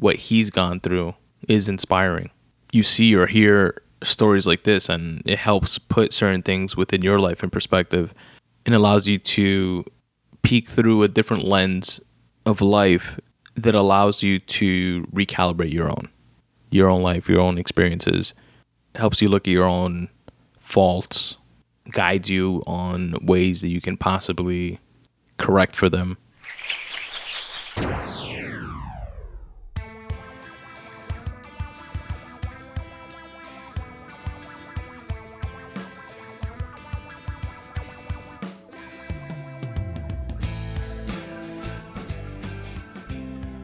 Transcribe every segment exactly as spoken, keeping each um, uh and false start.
what he's gone through is inspiring. You see or hear stories like this, and it helps put certain things within your life in perspective and allows you to peek through a different lens of life that allows you to recalibrate your own, your own life, your own experiences. It helps you look at your own faults, guides you on ways that you can possibly correct for them.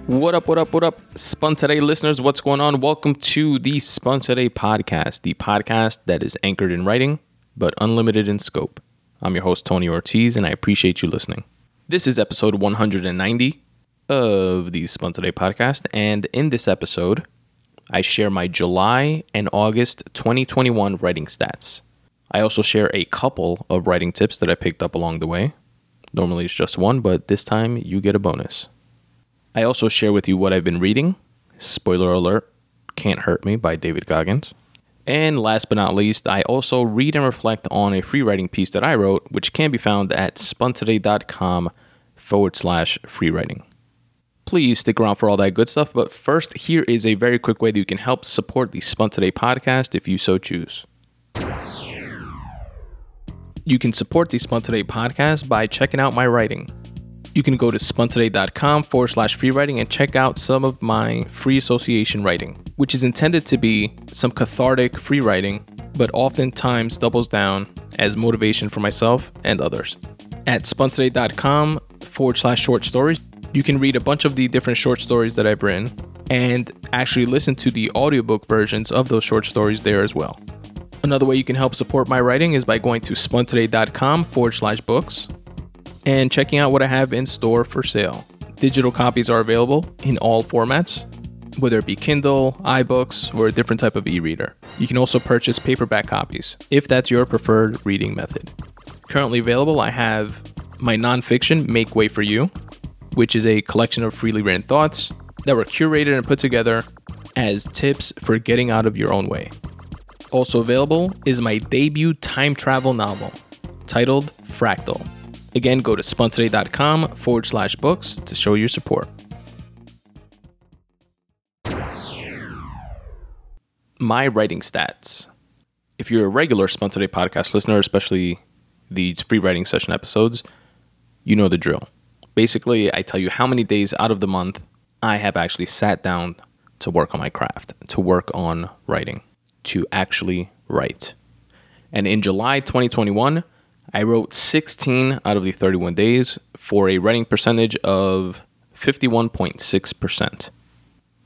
What up, what up, what up, Spun Today listeners? What's going on? Welcome to the Spun Today podcast, the podcast that is anchored in writing, but unlimited in scope. I'm your host, Tony Ortiz, and I appreciate you listening. This is episode one hundred ninety of the Spun Today podcast, and in this episode, I share my July and August twenty twenty-one writing stats. I also share a couple of writing tips that I picked up along the way. Normally it's just one, but this time you get a bonus. I also share with you what I've been reading. Spoiler alert, Can't Hurt Me by David Goggins. And last but not least, I also read and reflect on a free writing piece that I wrote, which can be found at spuntoday.com forward slash free writing. Please stick around for all that good stuff. But first, here is a very quick way that you can help support the Spun Today podcast if you so choose. You can support the Spun Today podcast by checking out my writing. You can go to spuntoday.com forward slash free writing and check out some of my free association writing, which is intended to be some cathartic free writing, but oftentimes doubles down as motivation for myself and others. At spuntoday.com forward slash short stories, you can read a bunch of the different short stories that I've written and actually listen to the audiobook versions of those short stories there as well. Another way you can help support my writing is by going to spuntoday.com forward slash books. And checking out what I have in store for sale. Digital copies are available in all formats, whether it be Kindle, iBooks, or a different type of e-reader. You can also purchase paperback copies, if that's your preferred reading method. Currently available, I have my nonfiction, Make Way for You, which is a collection of freely written thoughts that were curated and put together as tips for getting out of your own way. Also available is my debut time travel novel, titled Fractal. Again, go to spuntoday.com forward slash books to show your support. My writing stats. If you're a regular Spun Today podcast listener, especially these free writing session episodes, you know the drill. Basically, I tell you how many days out of the month I have actually sat down to work on my craft, to work on writing, to actually write. And in July twenty twenty-one, I wrote sixteen out of the thirty-one days for a writing percentage of fifty-one point six percent.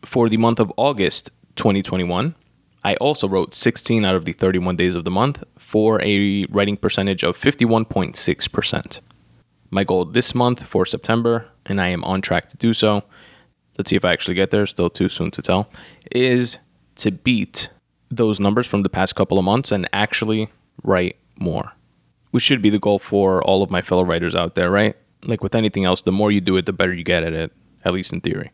For the month of August twenty twenty-one, I also wrote sixteen out of the thirty-one days of the month for a writing percentage of fifty-one point six percent. My goal this month for September, and I am on track to do so, let's see if I actually get there, still too soon to tell, is to beat those numbers from the past couple of months and actually write more. Which should be the goal for all of my fellow writers out there, right? Like with anything else, the more you do it, the better you get at it, at least in theory.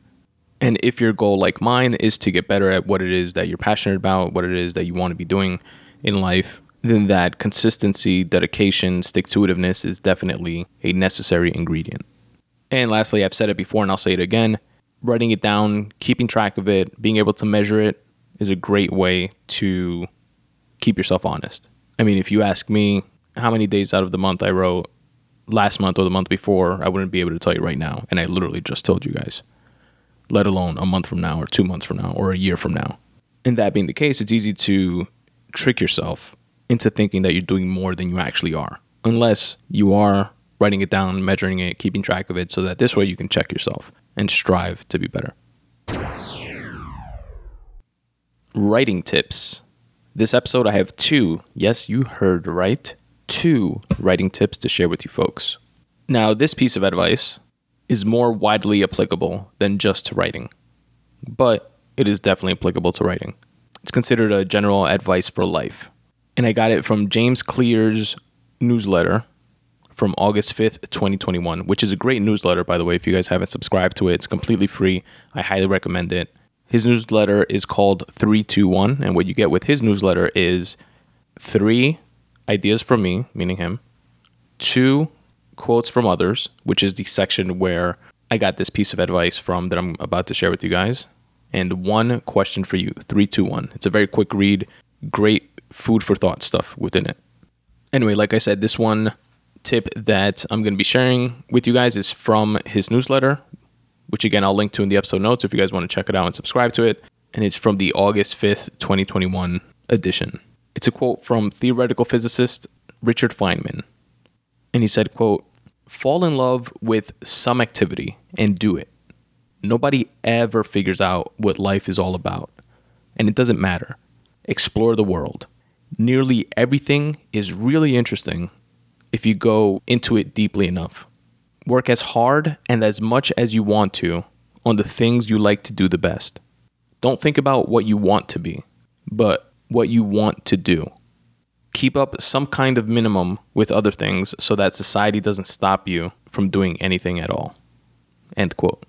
And if your goal, like mine, is to get better at what it is that you're passionate about, what it is that you want to be doing in life, then that consistency, dedication, stick-to-itiveness is definitely a necessary ingredient. And lastly, I've said it before and I'll say it again, writing it down, keeping track of it, being able to measure it is a great way to keep yourself honest. I mean, if you ask me, how many days out of the month I wrote last month or the month before, I wouldn't be able to tell you right now. And I literally just told you guys, let alone a month from now or two months from now or a year from now. And that being the case, it's easy to trick yourself into thinking that you're doing more than you actually are, unless you are writing it down, measuring it, keeping track of it, so that this way you can check yourself and strive to be better. Writing tips. This episode, I have two. Yes, you heard right. Two writing tips to share with you folks. Now, this piece of advice is more widely applicable than just to writing, but it is definitely applicable to writing. It's considered a general advice for life. And I got it from James Clear's newsletter from August fifth, twenty twenty-one, which is a great newsletter, by the way. If you guys haven't subscribed to it, it's completely free. I highly recommend it. His newsletter is called three two one, and what you get with his newsletter is three ideas from me, meaning him, two quotes from others, which is the section where I got this piece of advice from that I'm about to share with you guys, and one question for you, three two one. It's a very quick read, great food for thought stuff within it. Anyway, like I said, this one tip that I'm going to be sharing with you guys is from his newsletter, which again, I'll link to in the episode notes if you guys want to check it out and subscribe to it. And it's from the August fifth, twenty twenty-one edition. It's a quote from theoretical physicist Richard Feynman. And he said, quote, "Fall in love with some activity and do it. Nobody ever figures out what life is all about. And it doesn't matter. Explore the world. Nearly everything is really interesting if you go into it deeply enough. Work as hard and as much as you want to on the things you like to do the best. Don't think about what you want to be, but what you want to do. Keep up some kind of minimum with other things so that society doesn't stop you from doing anything at all." End quote.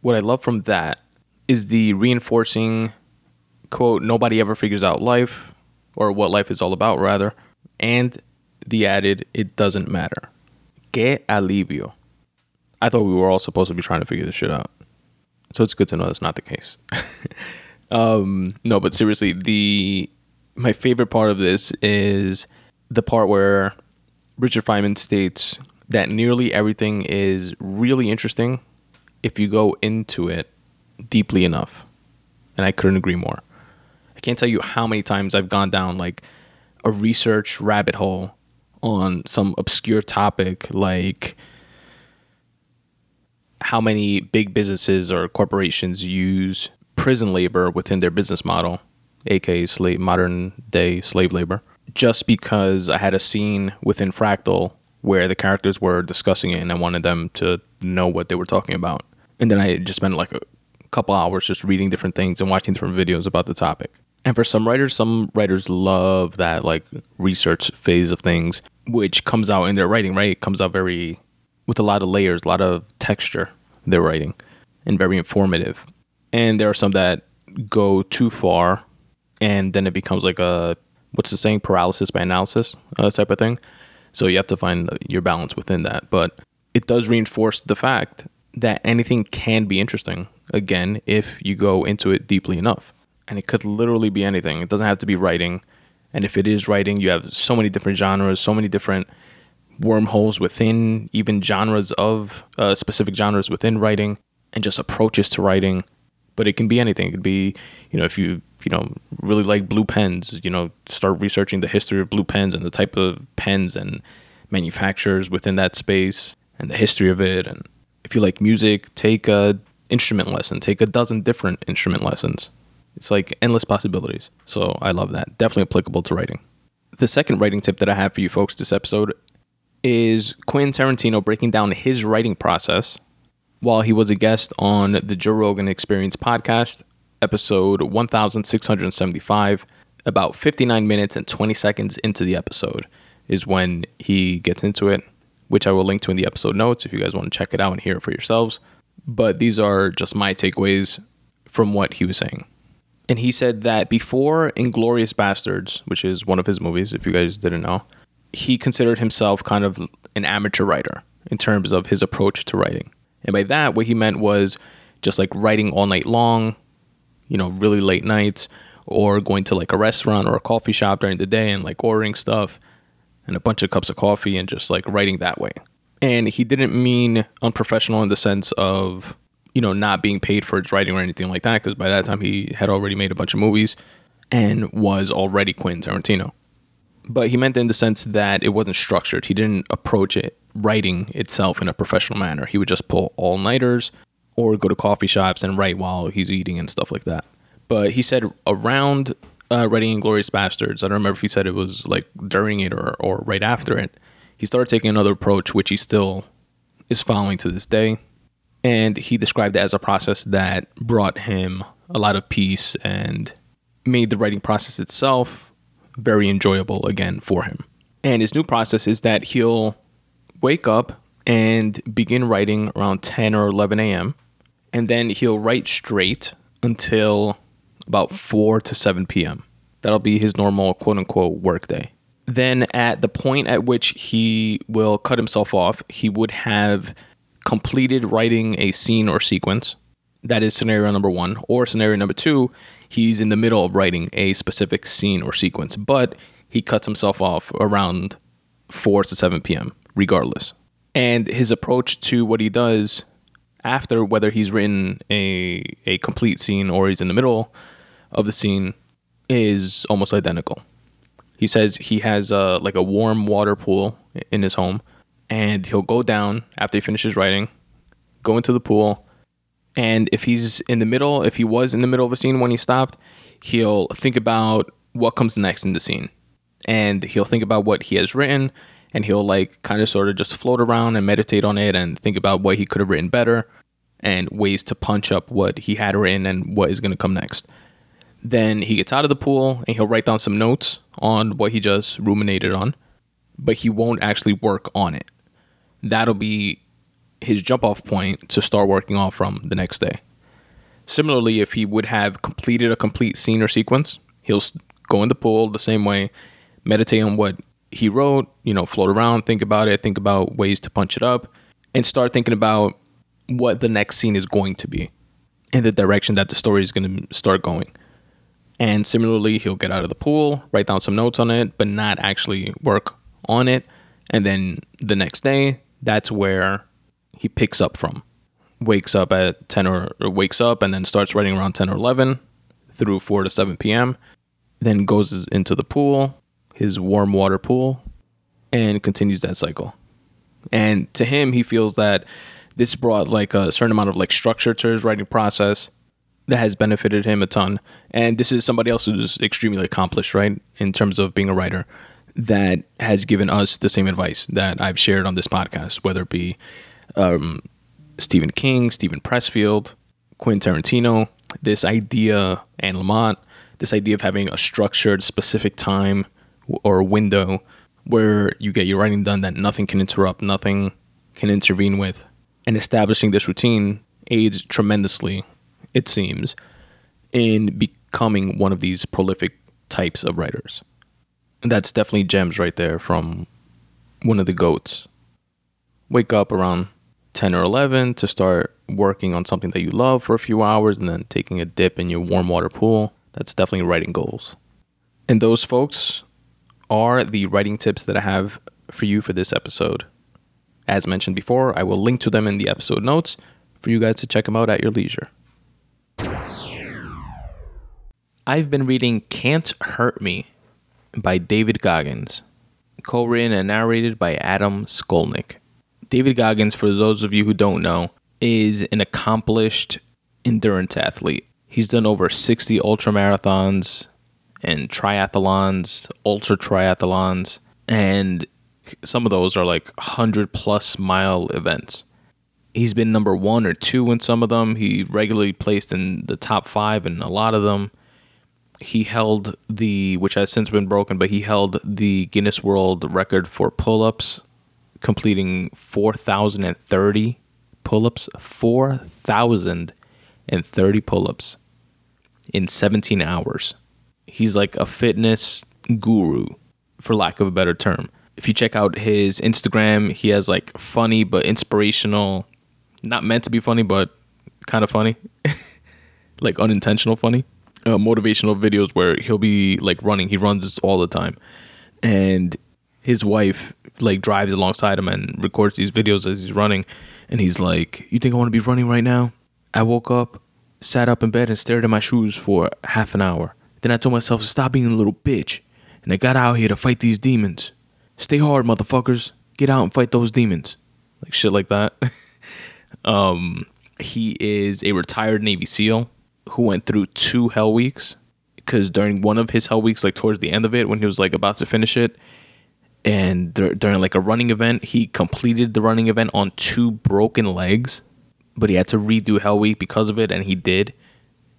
What I love from that is the reinforcing quote, "Nobody ever figures out life," or what life is all about, rather, and the added, "It doesn't matter." Que alivio. I thought we were all supposed to be trying to figure this shit out. So it's good to know that's not the case. um, no, but seriously, the my favorite part of this is the part where Richard Feynman states that nearly everything is really interesting if you go into it deeply enough. And I couldn't agree more. I can't tell you how many times I've gone down like a research rabbit hole on some obscure topic, like how many big businesses or corporations use prison labor within their business model, aka slave, modern day slave labor, just because I had a scene within Fractal where the characters were discussing it and I wanted them to know what they were talking about. And then I just spent like a couple hours just reading different things and watching different videos about the topic. And for some writers, some writers love that like research phase of things, which comes out in their writing, right? It comes out very, with a lot of layers, a lot of texture, their writing, and very informative. And there are some that go too far, and then it becomes like a, what's the saying, paralysis by analysis uh, type of thing. So you have to find your balance within that. But it does reinforce the fact that anything can be interesting, again, if you go into it deeply enough. And it could literally be anything. It doesn't have to be writing. And if it is writing, you have so many different genres, so many different wormholes within even genres of uh, specific genres within writing and just approaches to writing. But it can be anything. It could be, you know, if you, you know, really like blue pens, you know, start researching the history of blue pens and the type of pens and manufacturers within that space and the history of it. And if you like music, take a instrument lesson, take a dozen different instrument lessons. It's like endless possibilities. So I love that. Definitely applicable to writing. The second writing tip that I have for you folks this episode is Quentin Tarantino breaking down his writing process while he was a guest on the Joe Rogan Experience podcast, episode one thousand six hundred seventy-five. About fifty-nine minutes and twenty seconds into the episode is when he gets into it, which I will link to in the episode notes if you guys want to check it out and hear it for yourselves. But these are just my takeaways from what he was saying. And he said that before Inglourious Basterds, which is one of his movies, if you guys didn't know, he considered himself kind of an amateur writer in terms of his approach to writing. And by that, what he meant was just like writing all night long, you know, really late nights, or going to like a restaurant or a coffee shop during the day and like ordering stuff and a bunch of cups of coffee and just like writing that way. And he didn't mean unprofessional in the sense of, you know, not being paid for his writing or anything like that, because by that time he had already made a bunch of movies and was already Quentin Tarantino. But he meant in the sense that it wasn't structured. He didn't approach it, writing itself, in a professional manner. He would just pull all-nighters or go to coffee shops and write while he's eating and stuff like that. But he said around uh, writing Inglourious Basterds, I don't remember if he said it was like during it or, or right after it, he started taking another approach, which he still is following to this day. And he described it as a process that brought him a lot of peace and made the writing process itself very enjoyable again for him. And his new process is that he'll wake up and begin writing around ten or eleven a.m. And then he'll write straight until about four to seven p.m. That'll be his normal quote-unquote work day. Then at the point at which he will cut himself off, he would have completed writing a scene or sequence. That is scenario number one. Or scenario number two, he's in the middle of writing a specific scene or sequence, but he cuts himself off around four to seven p.m. regardless. And his approach to what he does after, whether he's written a a complete scene or he's in the middle of the scene, is almost identical. He says he has a, like a warm water pool in his home, and he'll go down after he finishes writing, go into the pool, and if he's in the middle, if he was in the middle of a scene when he stopped, he'll think about what comes next in the scene. And he'll think about what he has written, and he'll like kind of sort of just float around and meditate on it and think about what he could have written better and ways to punch up what he had written and what is going to come next. Then he gets out of the pool and he'll write down some notes on what he just ruminated on, but he won't actually work on it. That'll be his jump off point to start working off from the next day. Similarly, if he would have completed a complete scene or sequence, he'll go in the pool the same way, meditate on what he wrote, you know, float around, think about it, think about ways to punch it up, and start thinking about what the next scene is going to be and the direction that the story is going to start going. And similarly, he'll get out of the pool, write down some notes on it, but not actually work on it. And then the next day, that's where he picks up from. Wakes up at ten or, or wakes up and then starts writing around ten or eleven through four to seven p.m. Then goes into the pool, his warm water pool, and continues that cycle. And to him, he feels that this brought like a certain amount of like structure to his writing process that has benefited him a ton. And this is somebody else who's extremely accomplished, right, in terms of being a writer, that has given us the same advice that I've shared on this podcast, whether it be um, Stephen King, Stephen Pressfield, Quentin Tarantino, this idea, Anne Lamott, this idea of having a structured specific time or window where you get your writing done that nothing can interrupt, nothing can intervene with. And establishing this routine aids tremendously, it seems, in becoming one of these prolific types of writers. And that's definitely gems right there from one of the GOATs. Wake up around ten or eleven to start working on something that you love for a few hours and then taking a dip in your warm water pool. That's definitely writing goals. And those, folks, are the writing tips that I have for you for this episode. As mentioned before, I will link to them in the episode notes for you guys to check them out at your leisure. I've been reading Can't Hurt Me by David Goggins, co-written and narrated by Adam Skolnick. David Goggins, for those of you who don't know, is an accomplished endurance athlete. He's done over sixty ultramarathons and triathlons, ultra triathlons, and some of those are like one hundred plus mile events. He's been number one or two in some of them. He regularly placed in the top five in a lot of them. He held the, which has since been broken, but he held the Guinness World Record for pull-ups, completing four thousand thirty pull-ups, four thousand thirty pull-ups in seventeen hours. He's like a fitness guru, for lack of a better term. If you check out his Instagram, he has like funny but inspirational, not meant to be funny, but kind of funny, like unintentional funny, uh, motivational videos where he'll be like running. He runs all the time. And his wife like drives alongside him and records these videos as he's running. And he's like, "You think I want to be running right now? I woke up, sat up in bed and stared at my shoes for half an hour. Then I told myself to stop being a little bitch. And I got out here to fight these demons. Stay hard, motherfuckers. Get out and fight those demons." Like shit like that. um, he is a retired Navy SEAL who went through two hell weeks. Because during one of his hell weeks, like towards the end of it, when he was like about to finish it, and th- during like a running event, he completed the running event on two broken legs. But he had to redo hell week because of it, and he did.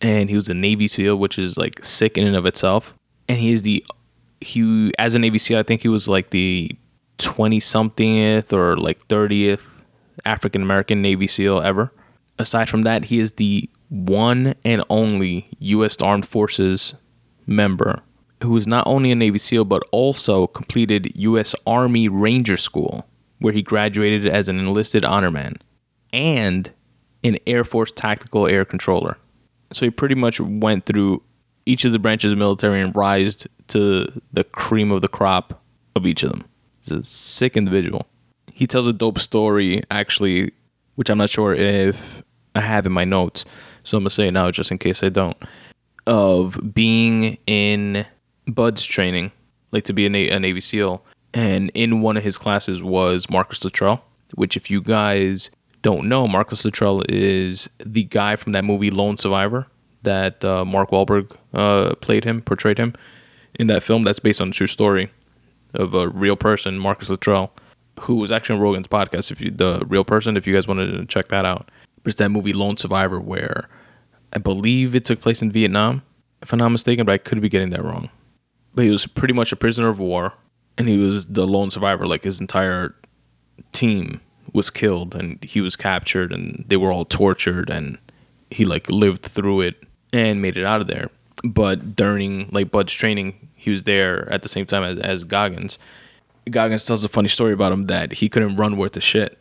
And he was a Navy SEAL, which is like sick in and of itself. And he is the... He, as an A B C, I think he was like the twenty-somethingth or like thirtieth African-American Navy SEAL ever. Aside from that, he is the one and only U S Armed Forces member who is not only a Navy SEAL, but also completed U S Army Ranger School, where he graduated as an enlisted honorman and an Air Force Tactical Air Controller. So he pretty much went through each of the branches of military and rised to the cream of the crop of each of them. He's a sick individual. He tells a dope story, actually, which I'm not sure if I have in my notes, so I'm going to say it now just in case I don't, of being in B U D/S training, like to be a, Na- a Navy SEAL. And in one of his classes was Marcus Luttrell, which if you guys don't know, Marcus Luttrell is the guy from that movie Lone Survivor that uh, Mark Wahlberg uh, played him, portrayed him in that film. That's based on a true story of a real person, Marcus Luttrell, who was actually on Rogan's podcast, if you, the real person, if you guys wanted to check that out. But it's that movie Lone Survivor where I believe it took place in Vietnam, if I'm not mistaken, but I could be getting that wrong. But he was pretty much a prisoner of war, and he was the lone survivor. Like, his entire team was killed, and he was captured, and they were all tortured, and he, like, lived through it and made it out of there. But during, like, B U D/S training, he was there at the same time as, as Goggins. Goggins tells a funny story about him that he couldn't run worth a shit,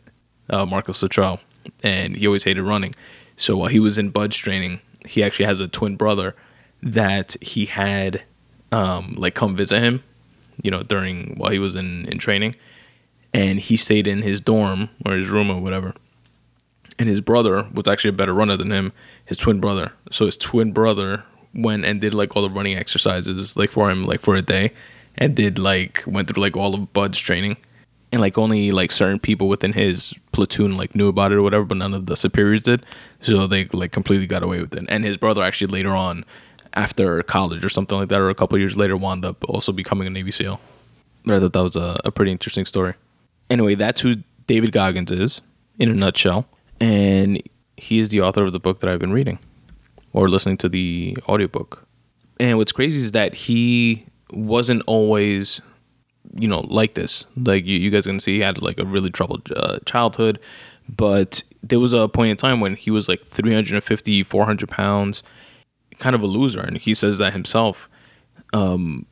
uh, Marcus Luttrell, and he always hated running. So while he was in B U D/S training, he actually has a twin brother that he had, um, like, come visit him, you know, during while he was in, in training, and he stayed in his dorm or his room or whatever. And his brother was actually a better runner than him, his twin brother. So his twin brother went and did like all the running exercises like for him, like for a day, and did like went through like all of B U D/S training, and like only like certain people within his platoon like knew about it or whatever, but none of the superiors did. So they like completely got away with it. And his brother actually later on, after college or something like that, or a couple of years later, wound up also becoming a Navy SEAL. But I thought that was a, a pretty interesting story. Anyway, that's who David Goggins is in a nutshell. And he is the author of the book that I've been reading or listening to the audiobook. And what's crazy is that he wasn't always, you know, like this. Like you, you guys can see, he had like a really troubled uh, childhood. But there was a point in time when he was like three hundred fifty, four hundred pounds, kind of a loser, and he says that himself, um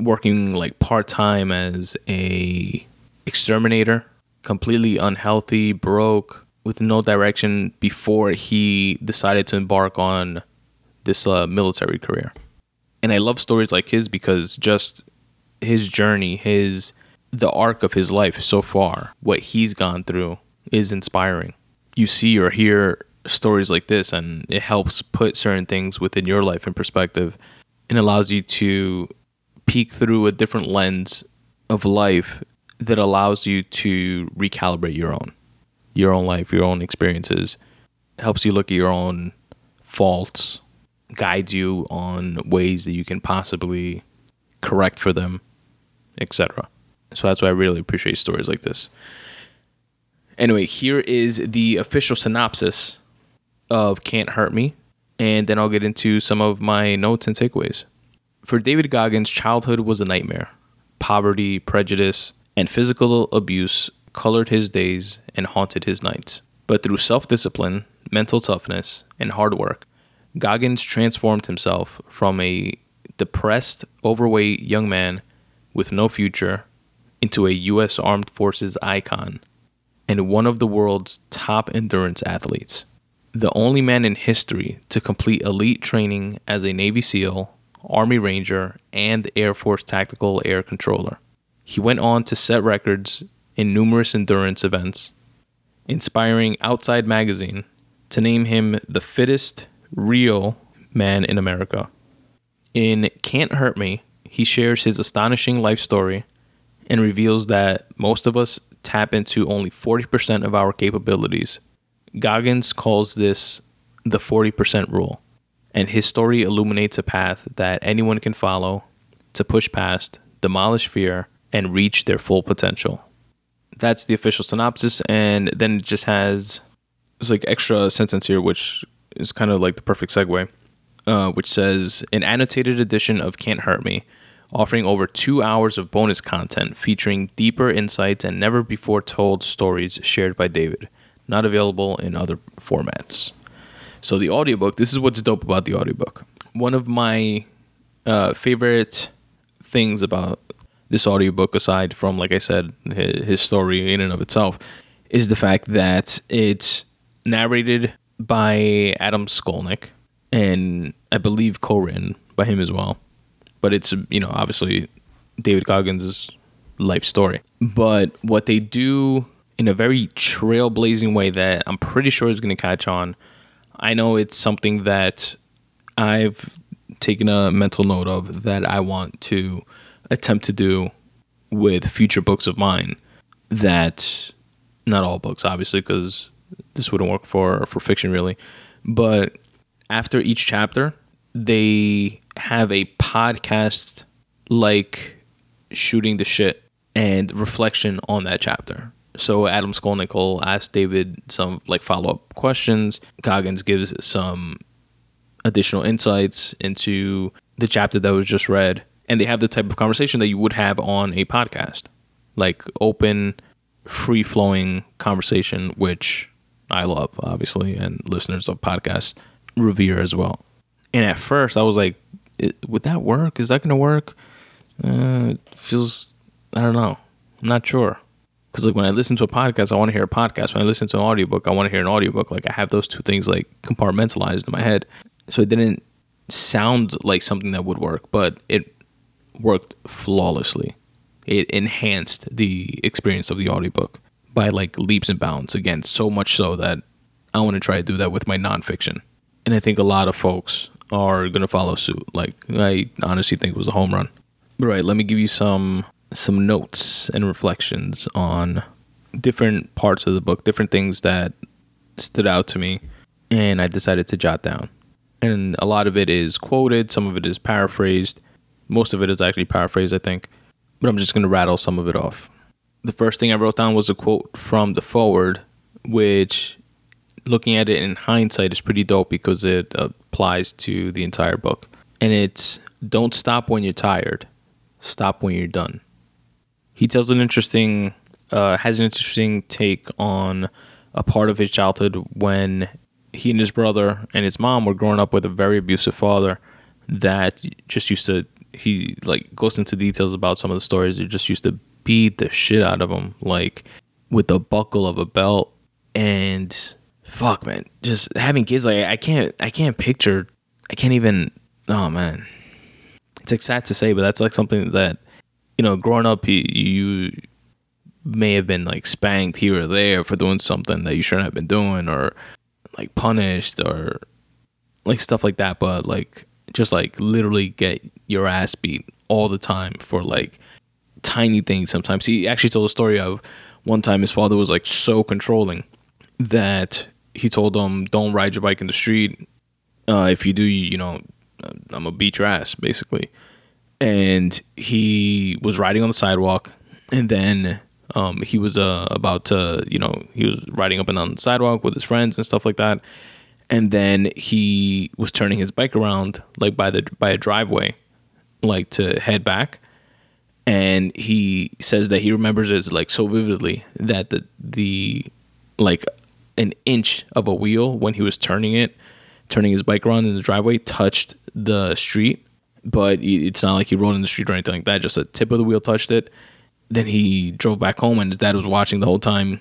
working like part-time as a exterminator, completely unhealthy, broke, with no direction, before he decided to embark on this uh, military career. And I love stories like his, because just his journey, his the arc of his life so far, what he's gone through, is inspiring. You see or hear stories like this, and it helps put certain things within your life in perspective, and allows you to peek through a different lens of life that allows you to recalibrate your own your own life, your own experiences. It helps you look at your own faults, guides you on ways that you can possibly correct for them, etc. So that's why I really appreciate stories like this. Anyway, here is the official synopsis of Can't Hurt Me, and then I'll get into some of my notes and takeaways. For David Goggins, childhood was a nightmare. Poverty, prejudice, and physical abuse colored his days and haunted his nights. But through self-discipline, mental toughness, and hard work, Goggins transformed himself from a depressed, overweight young man with no future into a U S Armed Forces icon and one of the world's top endurance athletes. The only man in history to complete elite training as a Navy SEAL, Army Ranger, and Air Force Tactical Air Controller. He went on to set records in numerous endurance events, inspiring Outside Magazine to name him the fittest real man in America. In Can't Hurt Me, he shares his astonishing life story and reveals that most of us tap into only forty percent of our capabilities. Goggins calls this the forty percent rule, and his story illuminates a path that anyone can follow to push past, demolish fear, and reach their full potential. That's the official synopsis, and then it just has this like extra sentence here, which is kind of like the perfect segue, uh, which says, an annotated edition of Can't Hurt Me, offering over two hours of bonus content featuring deeper insights and never-before-told stories shared by David, not available in other formats. So the audiobook, this is what's dope about the audiobook. One of my uh, favorite things about this audiobook, aside from, like I said, his, his story in and of itself, is the fact that it's narrated by Adam Skolnick and I believe co-written by him as well. But it's, you know, obviously David Goggins' life story. But what they do in a very trailblazing way that I'm pretty sure is going to catch on. I know it's something that I've taken a mental note of that I want to attempt to do with future books of mine. That, not all books, obviously, because this wouldn't work for, for fiction, really. But after each chapter, they have a podcast like shooting the shit and reflection on that chapter. So Adam Skolnick asked David some like follow-up questions. Goggins gives some additional insights into the chapter that was just read. And they have the type of conversation that you would have on a podcast. Like open, free-flowing conversation, which I love, obviously, and listeners of podcasts revere as well. And at first I was like, would that work? Is that going to work? Uh, it feels, I don't know. I'm not sure. Because like when I listen to a podcast, I want to hear a podcast. When I listen to an audiobook, I want to hear an audiobook. Like I have those two things like compartmentalized in my head. So it didn't sound like something that would work, but it worked flawlessly. It enhanced the experience of the audiobook by like leaps and bounds. Again, so much so that I want to try to do that with my nonfiction. And I think a lot of folks are going to follow suit. Like I honestly think it was a home run. But right, let me give you some... some notes and reflections on different parts of the book, different things that stood out to me, and I decided to jot down. And a lot of it is quoted, some of it is paraphrased, most of it is actually paraphrased, I think, but I'm just going to rattle some of it off. The first thing I wrote down was a quote from the foreword, which, looking at it in hindsight, is pretty dope because it applies to the entire book. And it's, "Don't stop when you're tired, stop when you're done." He tells an interesting, uh, has an interesting take on a part of his childhood when he and his brother and his mom were growing up with a very abusive father that just used to, he like goes into details about some of the stories, that just used to beat the shit out of him, like with the buckle of a belt. And fuck, man, just having kids, like I can't, I can't picture, I can't even, oh man. It's like sad to say, but that's like something that, you know, growing up, you, you may have been like spanked here or there for doing something that you shouldn't have been doing, or like punished, or like stuff like that. But like, just like literally get your ass beat all the time for like tiny things sometimes. He actually told a story of one time his father was like so controlling that he told him, "Don't ride your bike in the street. Uh, if you do, you, you know, I'm gonna beat your ass," basically. And he was riding on the sidewalk, and then um, he was uh, about to, you know, he was riding up and down the sidewalk with his friends and stuff like that. And then he was turning his bike around, like by the by a driveway, like to head back. And he says that he remembers it like so vividly that the the like an inch of a wheel when he was turning it, turning his bike around in the driveway, touched the street. But it's not like he rolled in the street or anything like that. Just the tip of the wheel touched it. Then he drove back home, and his dad was watching the whole time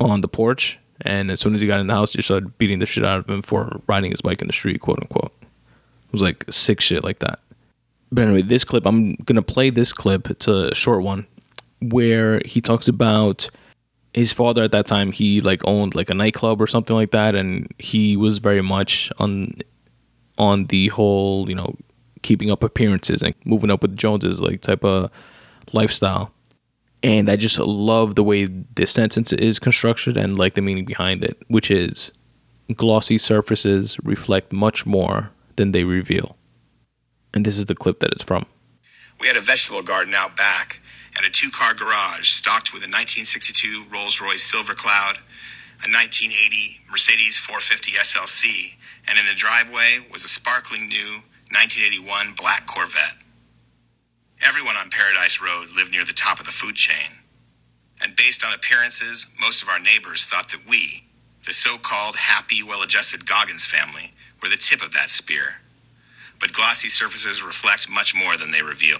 on the porch. And as soon as he got in the house, he started beating the shit out of him for riding his bike in the street, quote unquote. It was like sick shit like that. But anyway, this clip, I'm going to play this clip. It's a short one where he talks about his father at that time. He like owned like a nightclub or something like that. And he was very much on on the whole, you know, keeping up appearances and moving up with Joneses, like type of lifestyle. And I just love the way this sentence is constructed and like the meaning behind it, which is, "Glossy surfaces reflect much more than they reveal." And this is the clip that it's from. "We had a vegetable garden out back and a two-car garage stocked with a nineteen sixty-two Rolls-Royce Silver Cloud, a nineteen eighty Mercedes four fifty S L C, and in the driveway was a sparkling new nineteen eighty-one black Corvette. Everyone on Paradise Road lived near the top of the food chain, and based on appearances, most of our neighbors thought that we, The so-called happy, well-adjusted Goggins family were the tip of that spear. But glossy surfaces reflect much more than they reveal.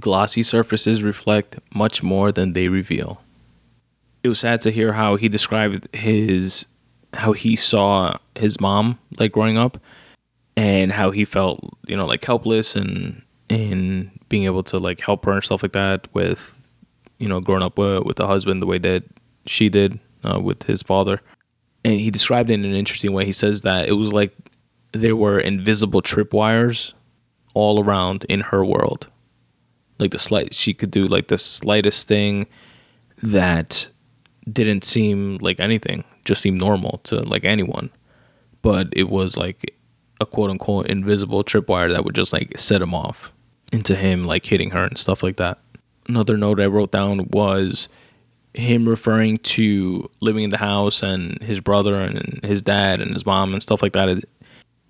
Glossy surfaces reflect much more than they reveal. It was sad to hear how he described his, how he saw his mom, like, growing up, and how he felt, you know, like, helpless and and being able to, like, help her and stuff like that with, you know, growing up with, with a husband the way that she did uh, with his father. And he described it in an interesting way. He says that it was like there were invisible tripwires all around in her world. Like the slight, she could do like the slightest thing that didn't seem like anything, just seemed normal to like anyone. But it was like a quote unquote invisible tripwire that would just like set him off into him like hitting her and stuff like that. Another note I wrote down was him referring to living in the house and his brother and his dad and his mom and stuff like that.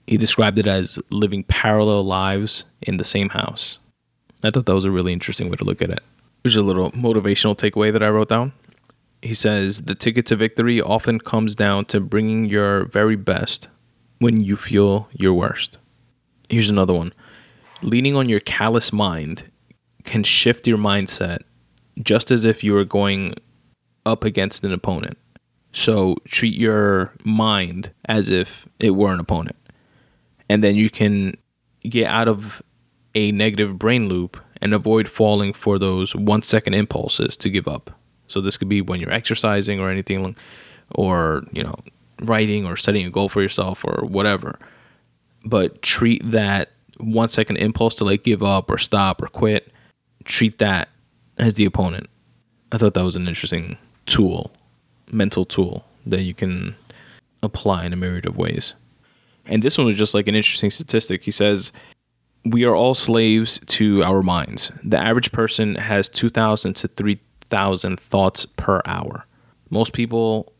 He described it as living parallel lives in the same house. I thought that was a really interesting way to look at it. There's a little motivational takeaway that I wrote down. He says, the ticket to victory often comes down to bringing your very best when you feel your worst. Here's another one. Leaning on your callous mind can shift your mindset just as if you were going up against an opponent. So treat your mind as if it were an opponent. And then you can get out of a negative brain loop and avoid falling for those one second impulses to give up. So this could be when you're exercising or anything, or, you know, writing or setting a goal for yourself or whatever. But treat that one second impulse to like give up or stop or quit, treat that as the opponent. I thought that was an interesting tool, mental tool that you can apply in a myriad of ways. And this one was just like an interesting statistic. He says, we are all slaves to our minds. The average person has two thousand to three thousand thoughts per hour. Most people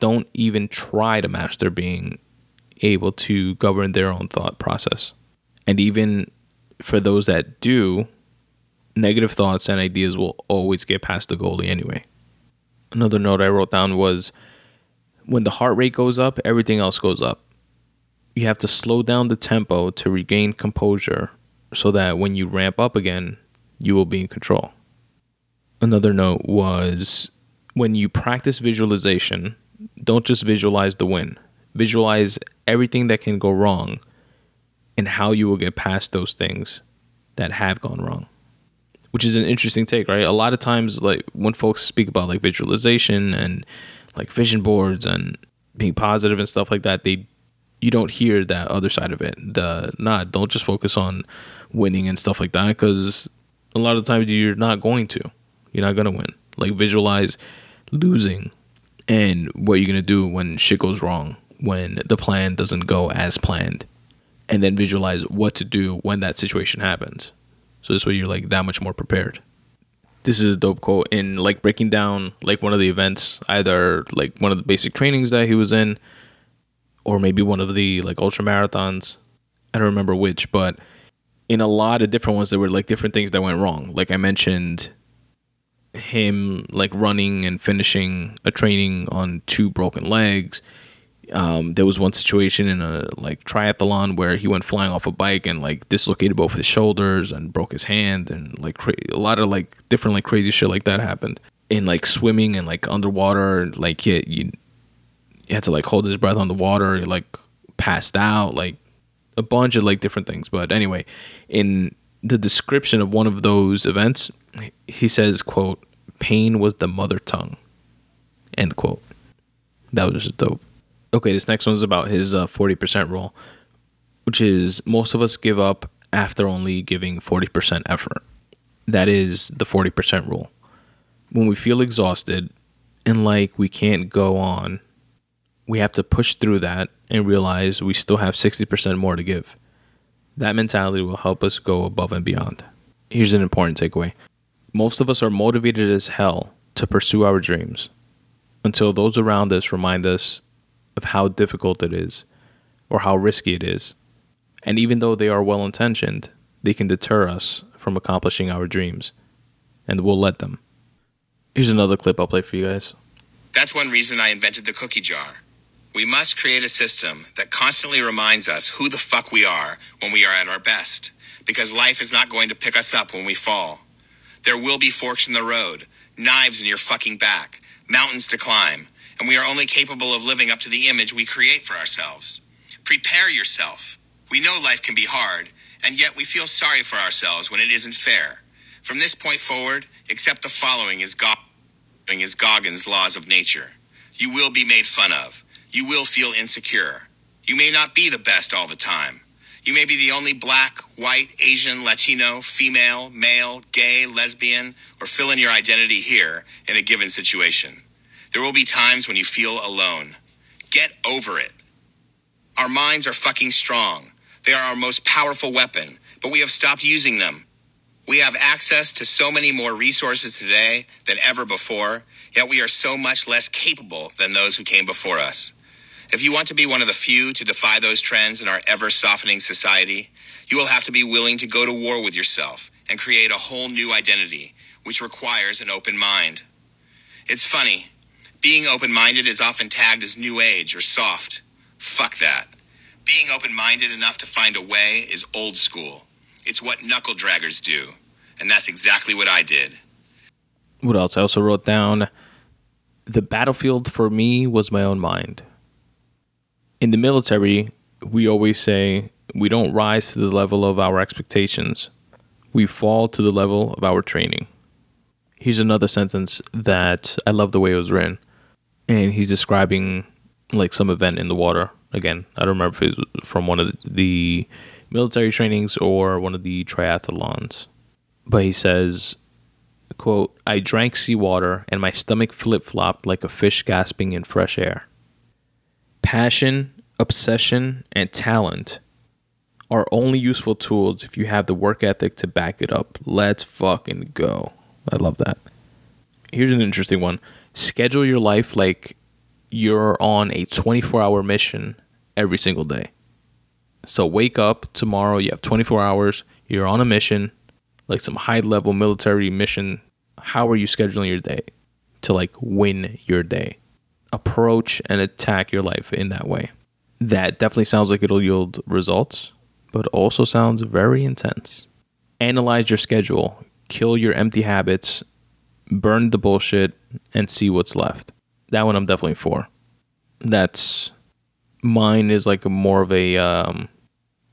don't even try to master being able to govern their own thought process. And even for those that do, negative thoughts and ideas will always get past the goalie anyway. Another note I wrote down was, when the heart rate goes up, everything else goes up. You have to slow down the tempo to regain composure so that when you ramp up again, you will be in control. Another note was, when you practice visualization, don't just visualize the win. Visualize everything that can go wrong and how you will get past those things that have gone wrong, which is an interesting take, right? A lot of times, like when folks speak about like visualization and like vision boards and being positive and stuff like that, they you don't hear that other side of it. The nah, don't just focus on winning and stuff like that, because a lot of the times you're not going to. You're not going to win. Like, visualize losing and what you're going to do when shit goes wrong, when the plan doesn't go as planned, and then visualize what to do when that situation happens. So this way you're like that much more prepared. This is a dope quote in like breaking down like one of the events, either like one of the basic trainings that he was in, or maybe one of the like ultra marathons. I don't remember which, but in a lot of different ones, there were like different things that went wrong. Like I mentioned, him like running and finishing a training on two broken legs. Um, there was one situation in a like triathlon where he went flying off a bike and like dislocated both his shoulders and broke his hand, and like cra- a lot of like different like crazy shit like that happened. In like swimming and like underwater, like you, you you had to like hold his breath on the water, like passed out, like a bunch of like different things. But anyway, in the description of one of those events, he says, quote, pain was the mother tongue, end quote. That was just dope. Okay, this next one's about his uh, forty percent rule, which is most of us give up after only giving forty percent effort. That is the forty percent rule. When we feel exhausted and like we can't go on, we have to push through that and realize we still have sixty percent more to give. That mentality will help us go above and beyond. Here's an important takeaway. Most of us are motivated as hell to pursue our dreams until those around us remind us of how difficult it is or how risky it is. And even though they are well-intentioned, they can deter us from accomplishing our dreams, and we'll let them. Here's another clip I'll play for you guys. That's one reason I invented the cookie jar. We must create a system that constantly reminds us who the fuck we are when we are at our best, because life is not going to pick us up when we fall. There will be forks in the road, knives in your fucking back, mountains to climb, and we are only capable of living up to the image we create for ourselves. Prepare yourself. We know life can be hard, and yet we feel sorry for ourselves when it isn't fair. From this point forward, accept the following is Go- is Goggins' laws of nature. You will be made fun of. You will feel insecure. You may not be the best all the time. You may be the only black, white, Asian, Latino, female, male, gay, lesbian, or fill in your identity here in a given situation. There will be times when you feel alone. Get over it. Our minds are fucking strong. They are our most powerful weapon, but we have stopped using them. We have access to so many more resources today than ever before, yet we are so much less capable than those who came before us. If you want to be one of the few to defy those trends in our ever-softening society, you will have to be willing to go to war with yourself and create a whole new identity, which requires an open mind. It's funny. Being open-minded is often tagged as new age or soft. Fuck that. Being open-minded enough to find a way is old school. It's what knuckle-draggers do, and that's exactly what I did. What else? I also wrote down, the battlefield for me was my own mind. In the military, we always say we don't rise to the level of our expectations. We fall to the level of our training. Here's another sentence that I love the way it was written. And he's describing like some event in the water. Again, I don't remember if it was from one of the military trainings or one of the triathlons. But he says, quote, I drank seawater and my stomach flip-flopped like a fish gasping in fresh air. Passion, obsession, and talent are only useful tools if you have the work ethic to back it up. Let's fucking go. I love that. Here's an interesting one. Schedule your life like you're on a twenty-four hour mission every single day. So wake up tomorrow, you have twenty-four hours, you're on a mission, like some high-level military mission. How are you scheduling your day to like win your day? Approach and attack your life in that way. That definitely sounds like it'll yield results, but also sounds very intense. Analyze your schedule, kill your empty habits, burn the bullshit, and see what's left. That one I'm definitely for. That's mine is like a more of a um,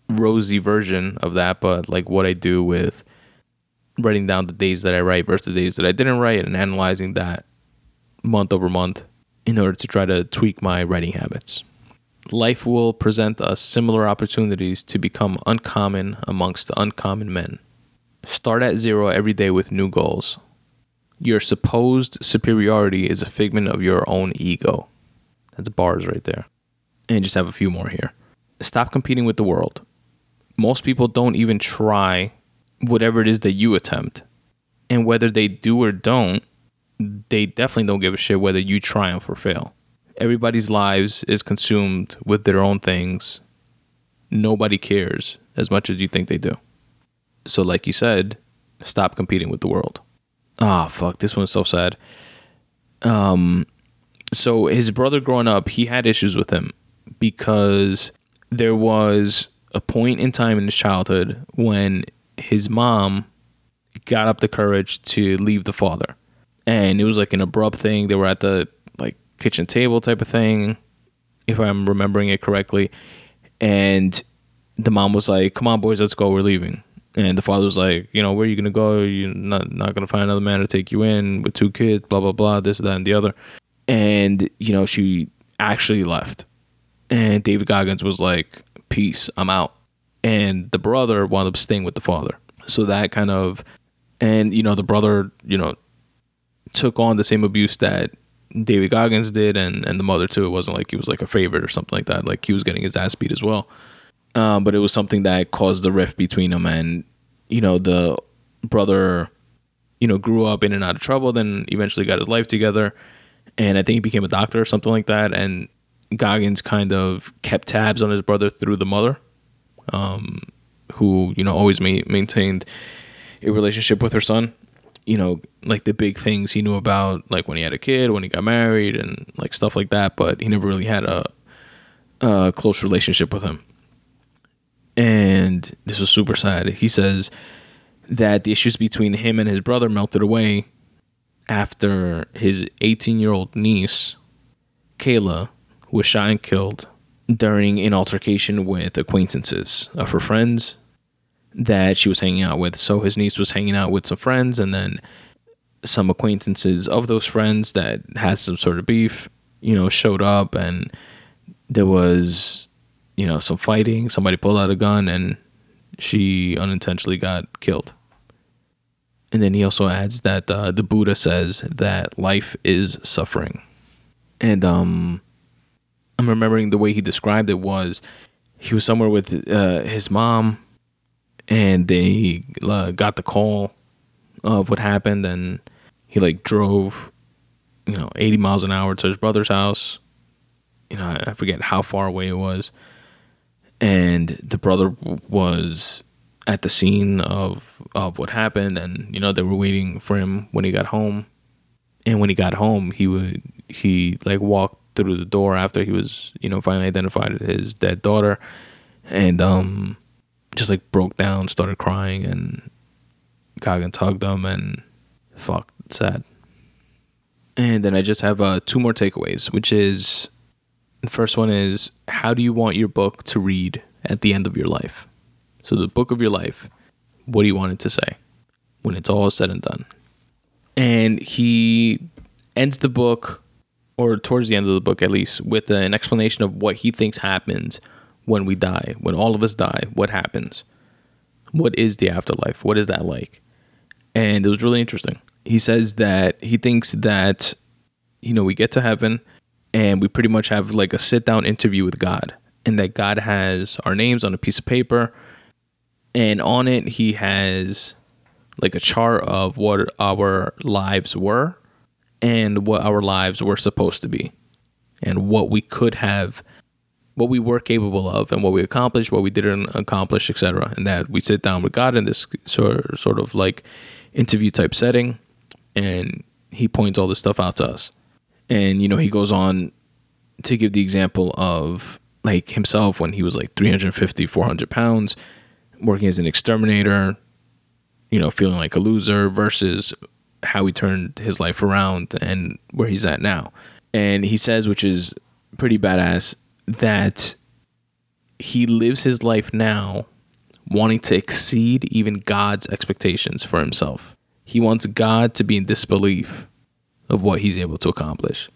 rosy version of that, but like what I do with writing down the days that I write versus the days that I didn't write and analyzing that month over month in order to try to tweak my writing habits. Life will present us similar opportunities to become uncommon amongst the uncommon men. Start at zero every day with new goals. Your supposed superiority is a figment of your own ego. That's bars right there. And just have a few more here. Stop competing with the world. Most people don't even try whatever it is that you attempt. And whether they do or don't, they definitely don't give a shit whether you triumph or fail. Everybody's lives is consumed with their own things. Nobody cares as much as you think they do. So like you said, stop competing with the world. Ah, oh, fuck, this one's so sad. Um, so his brother growing up, he had issues with him because there was a point in time in his childhood when his mom got up the courage to leave the father. And it was like an abrupt thing. They were at the like kitchen table type of thing, if I'm remembering it correctly. And the mom was like, come on, boys, let's go. We're leaving. And the father was like, you know, where are you going to go? You're not, not going to find another man to take you in with two kids, blah, blah, blah, this, that, and the other. And, you know, she actually left. And David Goggins was like, peace, I'm out. And the brother wound up staying with the father. So that kind of, and, you know, the brother, you know, took on the same abuse that David Goggins did and, and the mother too. It wasn't like he was like a favorite or something like that. Like he was getting his ass beat as well. Um, but it was something that caused the rift between them. And, you know, the brother, you know, grew up in and out of trouble, then eventually got his life together. And I think he became a doctor or something like that. And Goggins kind of kept tabs on his brother through the mother, um, who, you know, always ma- maintained a relationship with her son. you know, like the big things he knew about, like when he had a kid, when he got married, and like stuff like that. But he never really had a, a close relationship with him. And this was super sad. He says that the issues between him and his brother melted away after his eighteen-year-old niece, Kayla, was shot and killed during an altercation with acquaintances of her friends that she was hanging out with. So his niece was hanging out with some friends and then some acquaintances of those friends that had some sort of beef, you know, showed up, and there was, you know, some fighting. Somebody pulled out a gun and she unintentionally got killed. And then he also adds that uh, the Buddha says that life is suffering. And um, I'm remembering the way he described it was he was somewhere with uh, his mom, and they uh, got the call of what happened, and he like drove, you know, eighty miles an hour to his brother's house. You know, I forget how far away it was. And the brother was at the scene of, of what happened, and, you know, they were waiting for him when he got home. And when he got home, he would, he like walked through the door after he was, you know, finally identified as his dead daughter, and um, just like broke down, started crying, and Goggins hugged him, and fuck, sad. And then I just have uh, two more takeaways, which is, the first one is, how do you want your book to read at the end of your life? So the book of your life, what do you want it to say when it's all said and done? And he ends the book, or towards the end of the book at least, with an explanation of what he thinks happens when we die. When all of us die, what happens? What is the afterlife? What is that like? And it was really interesting. He says that he thinks that, you know, we get to heaven and we pretty much have like a sit-down interview with God, and that God has our names on a piece of paper, and on it he has like a chart of what our lives were and what our lives were supposed to be, and what we could have, what we were capable of, and what we accomplished, what we didn't accomplish, et cetera. And that we sit down with God in this sort sort of like interview type setting, and he points all this stuff out to us. And, you know, he goes on to give the example of like himself when he was like three hundred fifty, four hundred pounds, working as an exterminator, you know, feeling like a loser, versus how he turned his life around and where he's at now. And he says, which is pretty badass, that he lives his life now wanting to exceed even God's expectations for himself. He wants God to be in disbelief of what he's able to accomplish.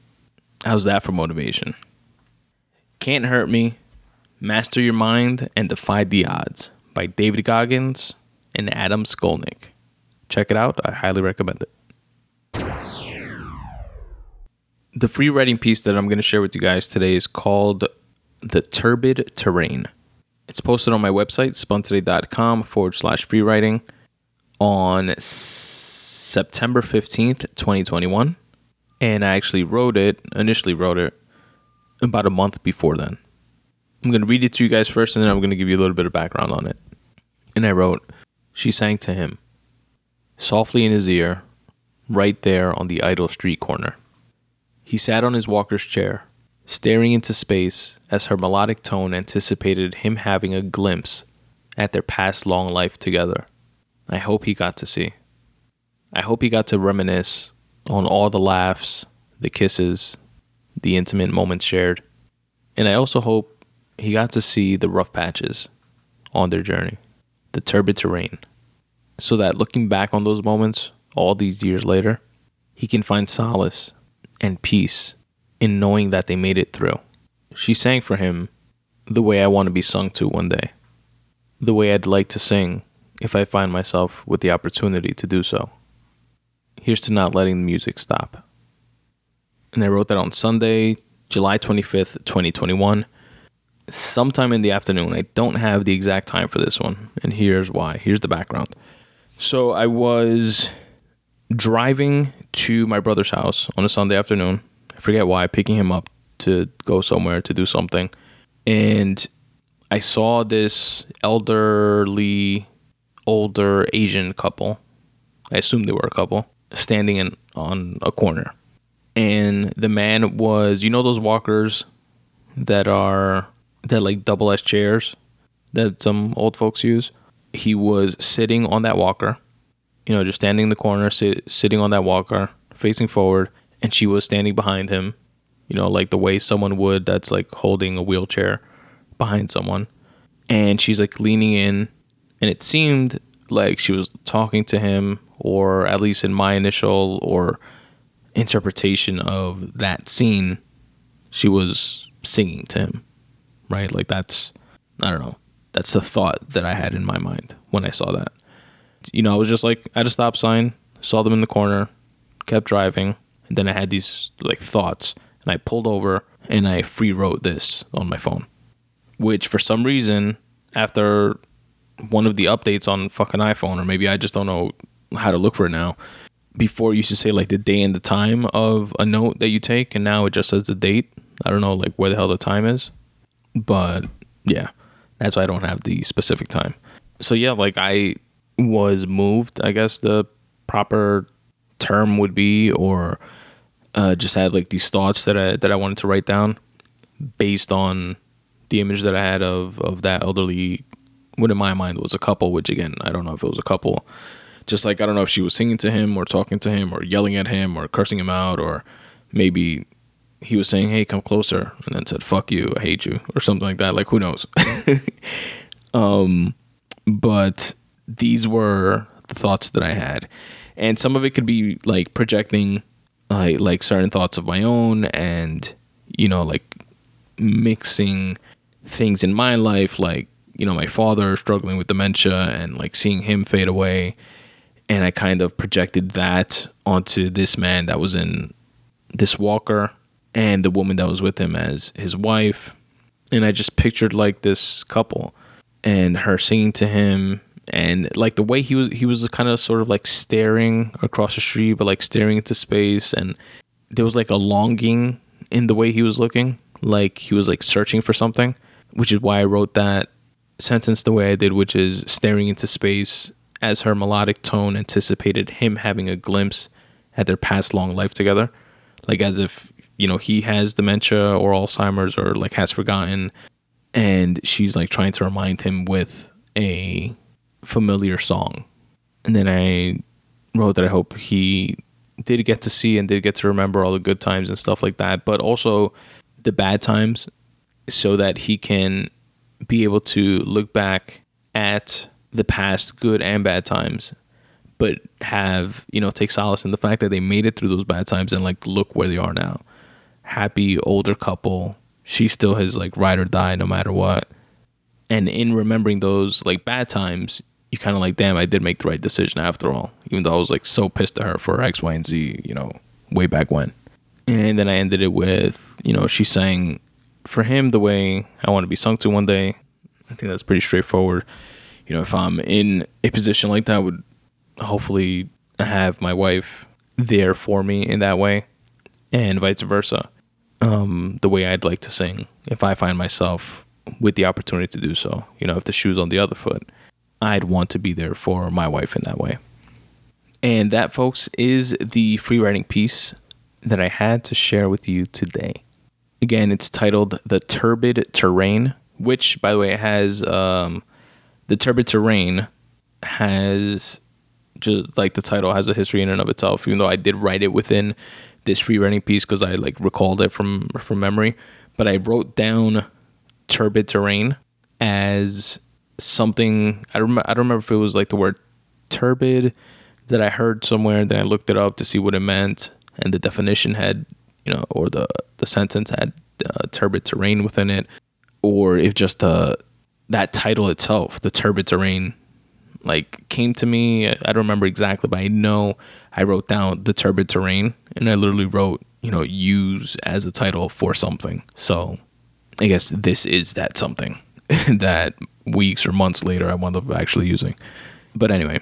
How's that for motivation? Can't Hurt Me, Master Your Mind and Defy the Odds by David Goggins and Adam Skolnick. Check it out. I highly recommend it. The free writing piece that I'm going to share with you guys today is called The Turbid Terrain. It's posted on my website, spun today dot com forward slash free writing on September fifteenth, twenty twenty-one. And I actually wrote it, initially wrote it about a month before then. I'm going to read it to you guys first, and then I'm going to give you a little bit of background on it. And I wrote, she sang to him, softly in his ear, right there on the idle street corner. He sat on his walker's chair, staring into space as her melodic tone anticipated him having a glimpse at their past long life together. I hope he got to see. I hope he got to reminisce on all the laughs, the kisses, the intimate moments shared. And I also hope he got to see the rough patches on their journey, the turbid terrain, so that looking back on those moments all these years later, he can find solace and peace in knowing that they made it through. She sang for him the way I want to be sung to one day, the way I'd like to sing if I find myself with the opportunity to do so. Here's to not letting the music stop. And I wrote that on Sunday, July twenty-fifth, twenty twenty-one, sometime in the afternoon. I don't have the exact time for this one, and here's why. Here's the background. So I was driving to my brother's house on a Sunday afternoon. I forget why, picking him up to go somewhere to do something. And I saw this elderly, older Asian couple I assume they were a couple, standing in on a corner. And the man was, you know those walkers that are, that like double as chairs that some old folks use? He was sitting on that walker, you know, just standing in the corner, sit, sitting on that walker, facing forward, and she was standing behind him, you know, like the way someone would that's like holding a wheelchair behind someone. And she's like leaning in, and it seemed like she was talking to him, or at least in my initial or interpretation of that scene, she was singing to him, right? Like that's, I don't know, that's the thought that I had in my mind when I saw that. You know, I was just like at a stop sign, saw them in the corner, kept driving, and then I had these like thoughts, and I pulled over and I free wrote this on my phone. Which for some reason, after one of the updates on fucking iPhone, or maybe I just don't know how to look for it now, before it used to say like the day and the time of a note that you take, and now it just says the date. I don't know like where the hell the time is, but yeah, that's why I don't have the specific time. So yeah, like I was moved, I guess the proper term would be, or uh, just had like these thoughts that I that I wanted to write down based on the image that I had of, of that elderly, what in my mind was a couple, which again, I don't know if it was a couple. Just like, I don't know if she was singing to him or talking to him or yelling at him or cursing him out, or maybe he was saying, hey, come closer, and then said, fuck you, I hate you, or something like that. Like, who knows? um, but these were the thoughts that I had. And some of it could be like projecting uh, like certain thoughts of my own, and, you know, like mixing things in my life, like, you know, my father struggling with dementia and like seeing him fade away, and I kind of projected that onto this man that was in this walker and the woman that was with him as his wife. And I just pictured like this couple and her singing to him, and like the way he was he was kind of sort of like staring across the street, but like staring into space, and there was like a longing in the way he was looking, like he was like searching for something, which is why I wrote that sentence the way I did, which is staring into space, as her melodic tone anticipated him having a glimpse at their past long life together. Like as if, you know, he has dementia or Alzheimer's or like has forgotten, and she's like trying to remind him with a familiar song. And then I wrote that I hope he did get to see and did get to remember all the good times and stuff like that, but also the bad times, so that he can be able to look back at the past good and bad times, but have, you know, take solace in the fact that they made it through those bad times, and like look where they are now. Happy older couple. She still has like ride or die no matter what. And in remembering those like bad times, you kind of like, damn, I did make the right decision after all, even though I was like so pissed at her for X, Y, and Z, you know, way back when. And then I ended it with, you know, she sang for him the way I want to be sung to one day. I think that's pretty straightforward. You know, if I'm in a position like that, I would hopefully have my wife there for me in that way, and vice versa. Um, the way I'd like to sing if I find myself with the opportunity to do so. You know, if the shoe's on the other foot, I'd want to be there for my wife in that way. And that, folks, is the free writing piece that I had to share with you today. Again, it's titled The Turbid Terrain, which, by the way, has um, The Turbid Terrain has just like the title has a history in and of itself, even though I did write it within this free writing piece because I like recalled it from from memory. But I wrote down Turbid Terrain as something. I rem- I don't remember if it was like the word turbid that I heard somewhere, then I looked it up to see what it meant. And the definition had, you know, or the, the sentence had uh, turbid terrain within it, or if just the that title itself, the turbid terrain, like came to me. I don't remember exactly, but I know I wrote down the turbid terrain, and I literally wrote, you know, use as a title for something. So I guess this is that something that weeks or months later I wound up actually using. But anyway,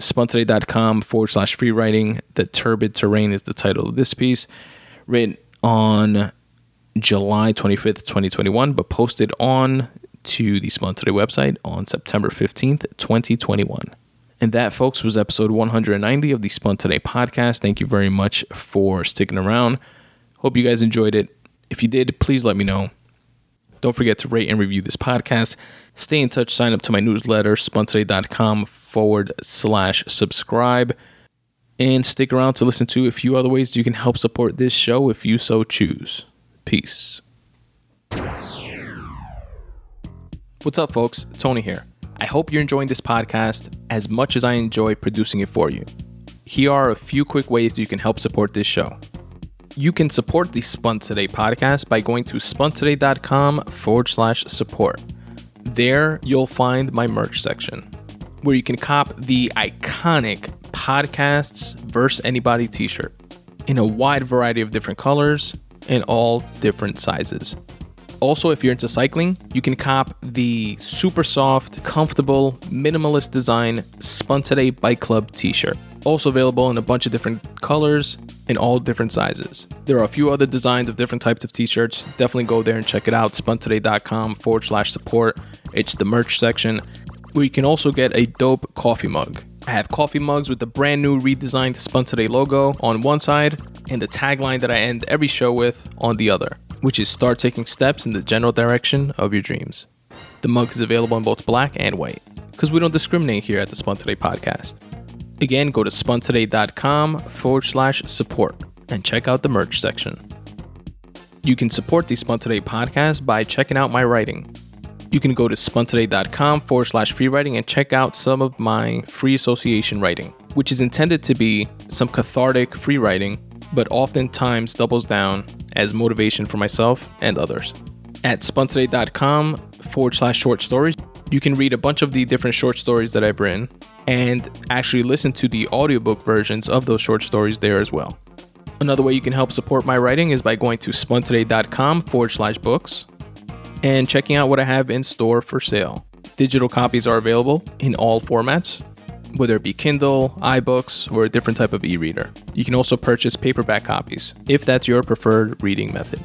spun today dot com forward slash free writing. The Turbid Terrain is the title of this piece, written on July twenty-fifth, twenty twenty-one, but posted on to the Spun Today website on September fifteenth, twenty twenty-one. And that, folks, was episode one hundred ninety of the Spun Today podcast. Thank you very much for sticking around. Hope you guys enjoyed it. If you did, please let me know. Don't forget to rate and review this podcast. Stay in touch. Sign up to my newsletter, spun today dot com forward slash subscribe. And stick around to listen to a few other ways you can help support this show if you so choose. Peace. What's up, folks? Tony here. I hope you're enjoying this podcast as much as I enjoy producing it for you. Here are a few quick ways you can help support this show. You can support the Spun Today podcast by going to spun today dot com forward slash support. There you'll find my merch section where you can cop the iconic Podcasts versus Anybody t-shirt in a wide variety of different colors and all different sizes. Also, if you're into cycling, you can cop the super soft, comfortable, minimalist design Spun Today Bike Club t-shirt. Also available in a bunch of different colors in all different sizes. There are a few other designs of different types of t-shirts. Definitely go there and check it out. spun today dot com forward slash support. It's the merch section where you can also get a dope coffee mug. I have coffee mugs with the brand new redesigned Spun Today logo on one side and the tagline that I end every show with on the other, which is start taking steps in the general direction of your dreams. The mug is available in both black and white, because we don't discriminate here at the Spun Today podcast. Again, go to spun today dot com forward slash support and check out the merch section. You can support the Spun Today podcast by checking out my writing. You can go to spun today dot com forward slash free writing and check out some of my free association writing, which is intended to be some cathartic free writing, but oftentimes doubles down as motivation for myself and others. At spun today dot com forward slash short stories, you can read a bunch of the different short stories that I've written and actually listen to the audiobook versions of those short stories there as well. Another way you can help support my writing is by going to spun today dot com forward slash books and checking out what I have in store for sale. Digital copies are available in all formats, whether it be Kindle, iBooks, or a different type of e-reader. You can also purchase paperback copies, if that's your preferred reading method.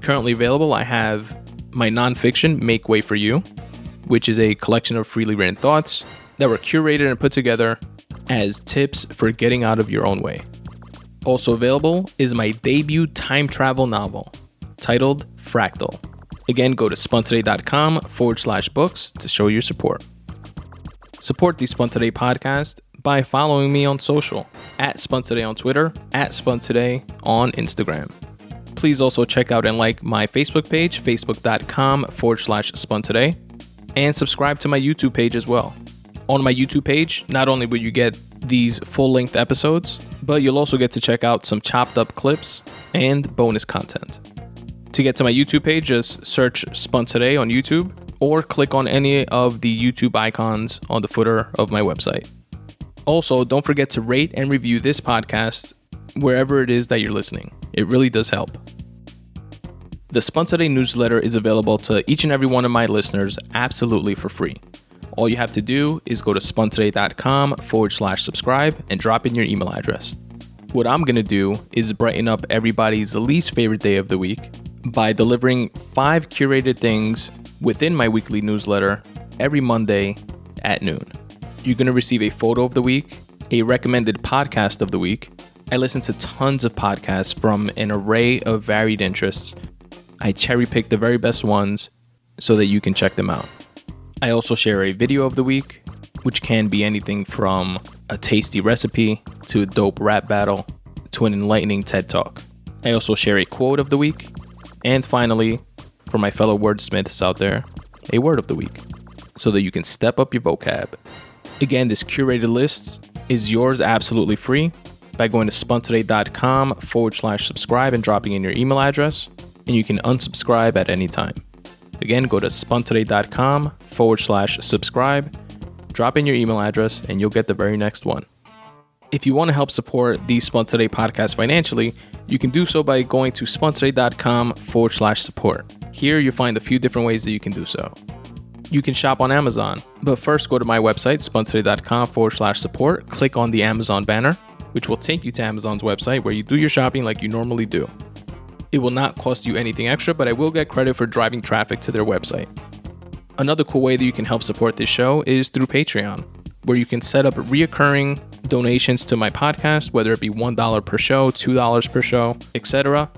Currently available, I have my nonfiction, Make Way for You, which is a collection of freely written thoughts that were curated and put together as tips for getting out of your own way. Also available is my debut time travel novel, titled Fractal. Again, go to spun today dot com forward slash books to show your support. Support the Spun Today podcast by following me on social, at Spun Today on Twitter, at Spun Today on Instagram. Please also check out and like my Facebook page, facebook dot com forward slash Spun Today, and subscribe to my YouTube page as well. On my YouTube page, not only will you get these full-length episodes, but you'll also get to check out some chopped-up clips and bonus content. To get to my YouTube page, just search Spun Today on YouTube or click on any of the YouTube icons on the footer of my website. Also, don't forget to rate and review this podcast wherever it is that you're listening. It really does help. The Spun Today newsletter is available to each and every one of my listeners absolutely for free. All you have to do is go to spun today dot com forward slash subscribe and drop in your email address. What I'm going to do is brighten up everybody's least favorite day of the week by delivering five curated things within my weekly newsletter every Monday at noon. You're going to receive a photo of the week, a recommended podcast of the week. I listen to tons of podcasts from an array of varied interests. I cherry pick the very best ones so that you can check them out. I also share a video of the week, which can be anything from a tasty recipe to a dope rap battle to an enlightening TED Talk. I also share a quote of the week. And finally, for my fellow wordsmiths out there, a word of the week, so that you can step up your vocab. Again, this curated list is yours absolutely free by going to spun today dot com forward slash subscribe and dropping in your email address, and you can unsubscribe at any time. Again, go to spun today dot com forward slash subscribe, drop in your email address, and you'll get the very next one. If you want to help support the Spun Today podcast financially, you can do so by going to spun today dot com forward slash support. Here you'll find a few different ways that you can do so. You can shop on Amazon, but first go to my website, spun today dot com forward slash support, click on the Amazon banner, which will take you to Amazon's website where you do your shopping like you normally do. It will not cost you anything extra, but I will get credit for driving traffic to their website. Another cool way that you can help support this show is through Patreon, where you can set up reoccurring donations to my podcast, whether it be one dollar per show, two dollars per show, et cetera.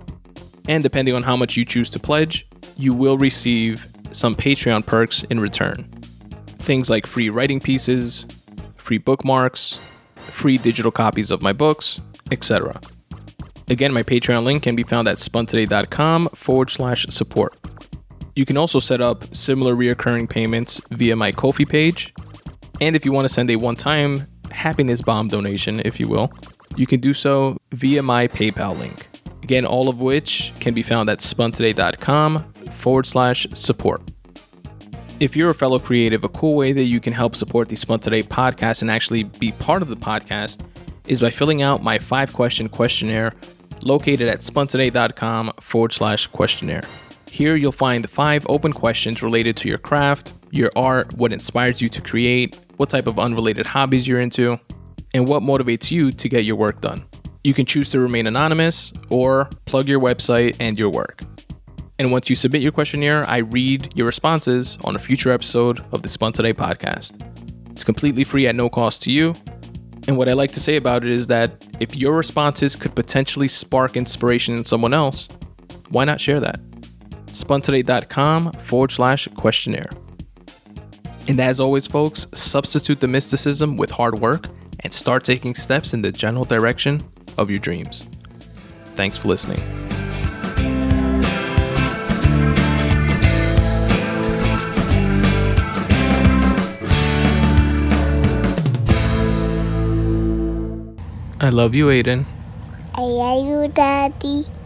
And depending on how much you choose to pledge, you will receive some Patreon perks in return. Things like free writing pieces, free bookmarks, free digital copies of my books, et cetera. Again, my Patreon link can be found at spuntoday.com forward slash support. You can also set up similar reoccurring payments via my Ko-fi page. And if you want to send a one-time happiness bomb donation, if you will, you can do so via my PayPal link. Again, all of which can be found at spuntoday.com forward slash support. If you're a fellow creative, a cool way that you can help support the Spun Today podcast and actually be part of the podcast is by filling out my five-question questionnaire located at spuntoday.com forward slash questionnaire. Here you'll find five open questions related to your craft, your art, what inspires you to create, what type of unrelated hobbies you're into, and what motivates you to get your work done. You can choose to remain anonymous or plug your website and your work. And once you submit your questionnaire, I read your responses on a future episode of the Spun Today podcast. It's completely free at no cost to you. And what I like to say about it is that if your responses could potentially spark inspiration in someone else, why not share that? Spuntoday.com forward slash questionnaire. And as always, folks, substitute the mysticism with hard work and start taking steps in the general direction of your dreams. Thanks for listening. I love you, Aiden. I love you, Daddy.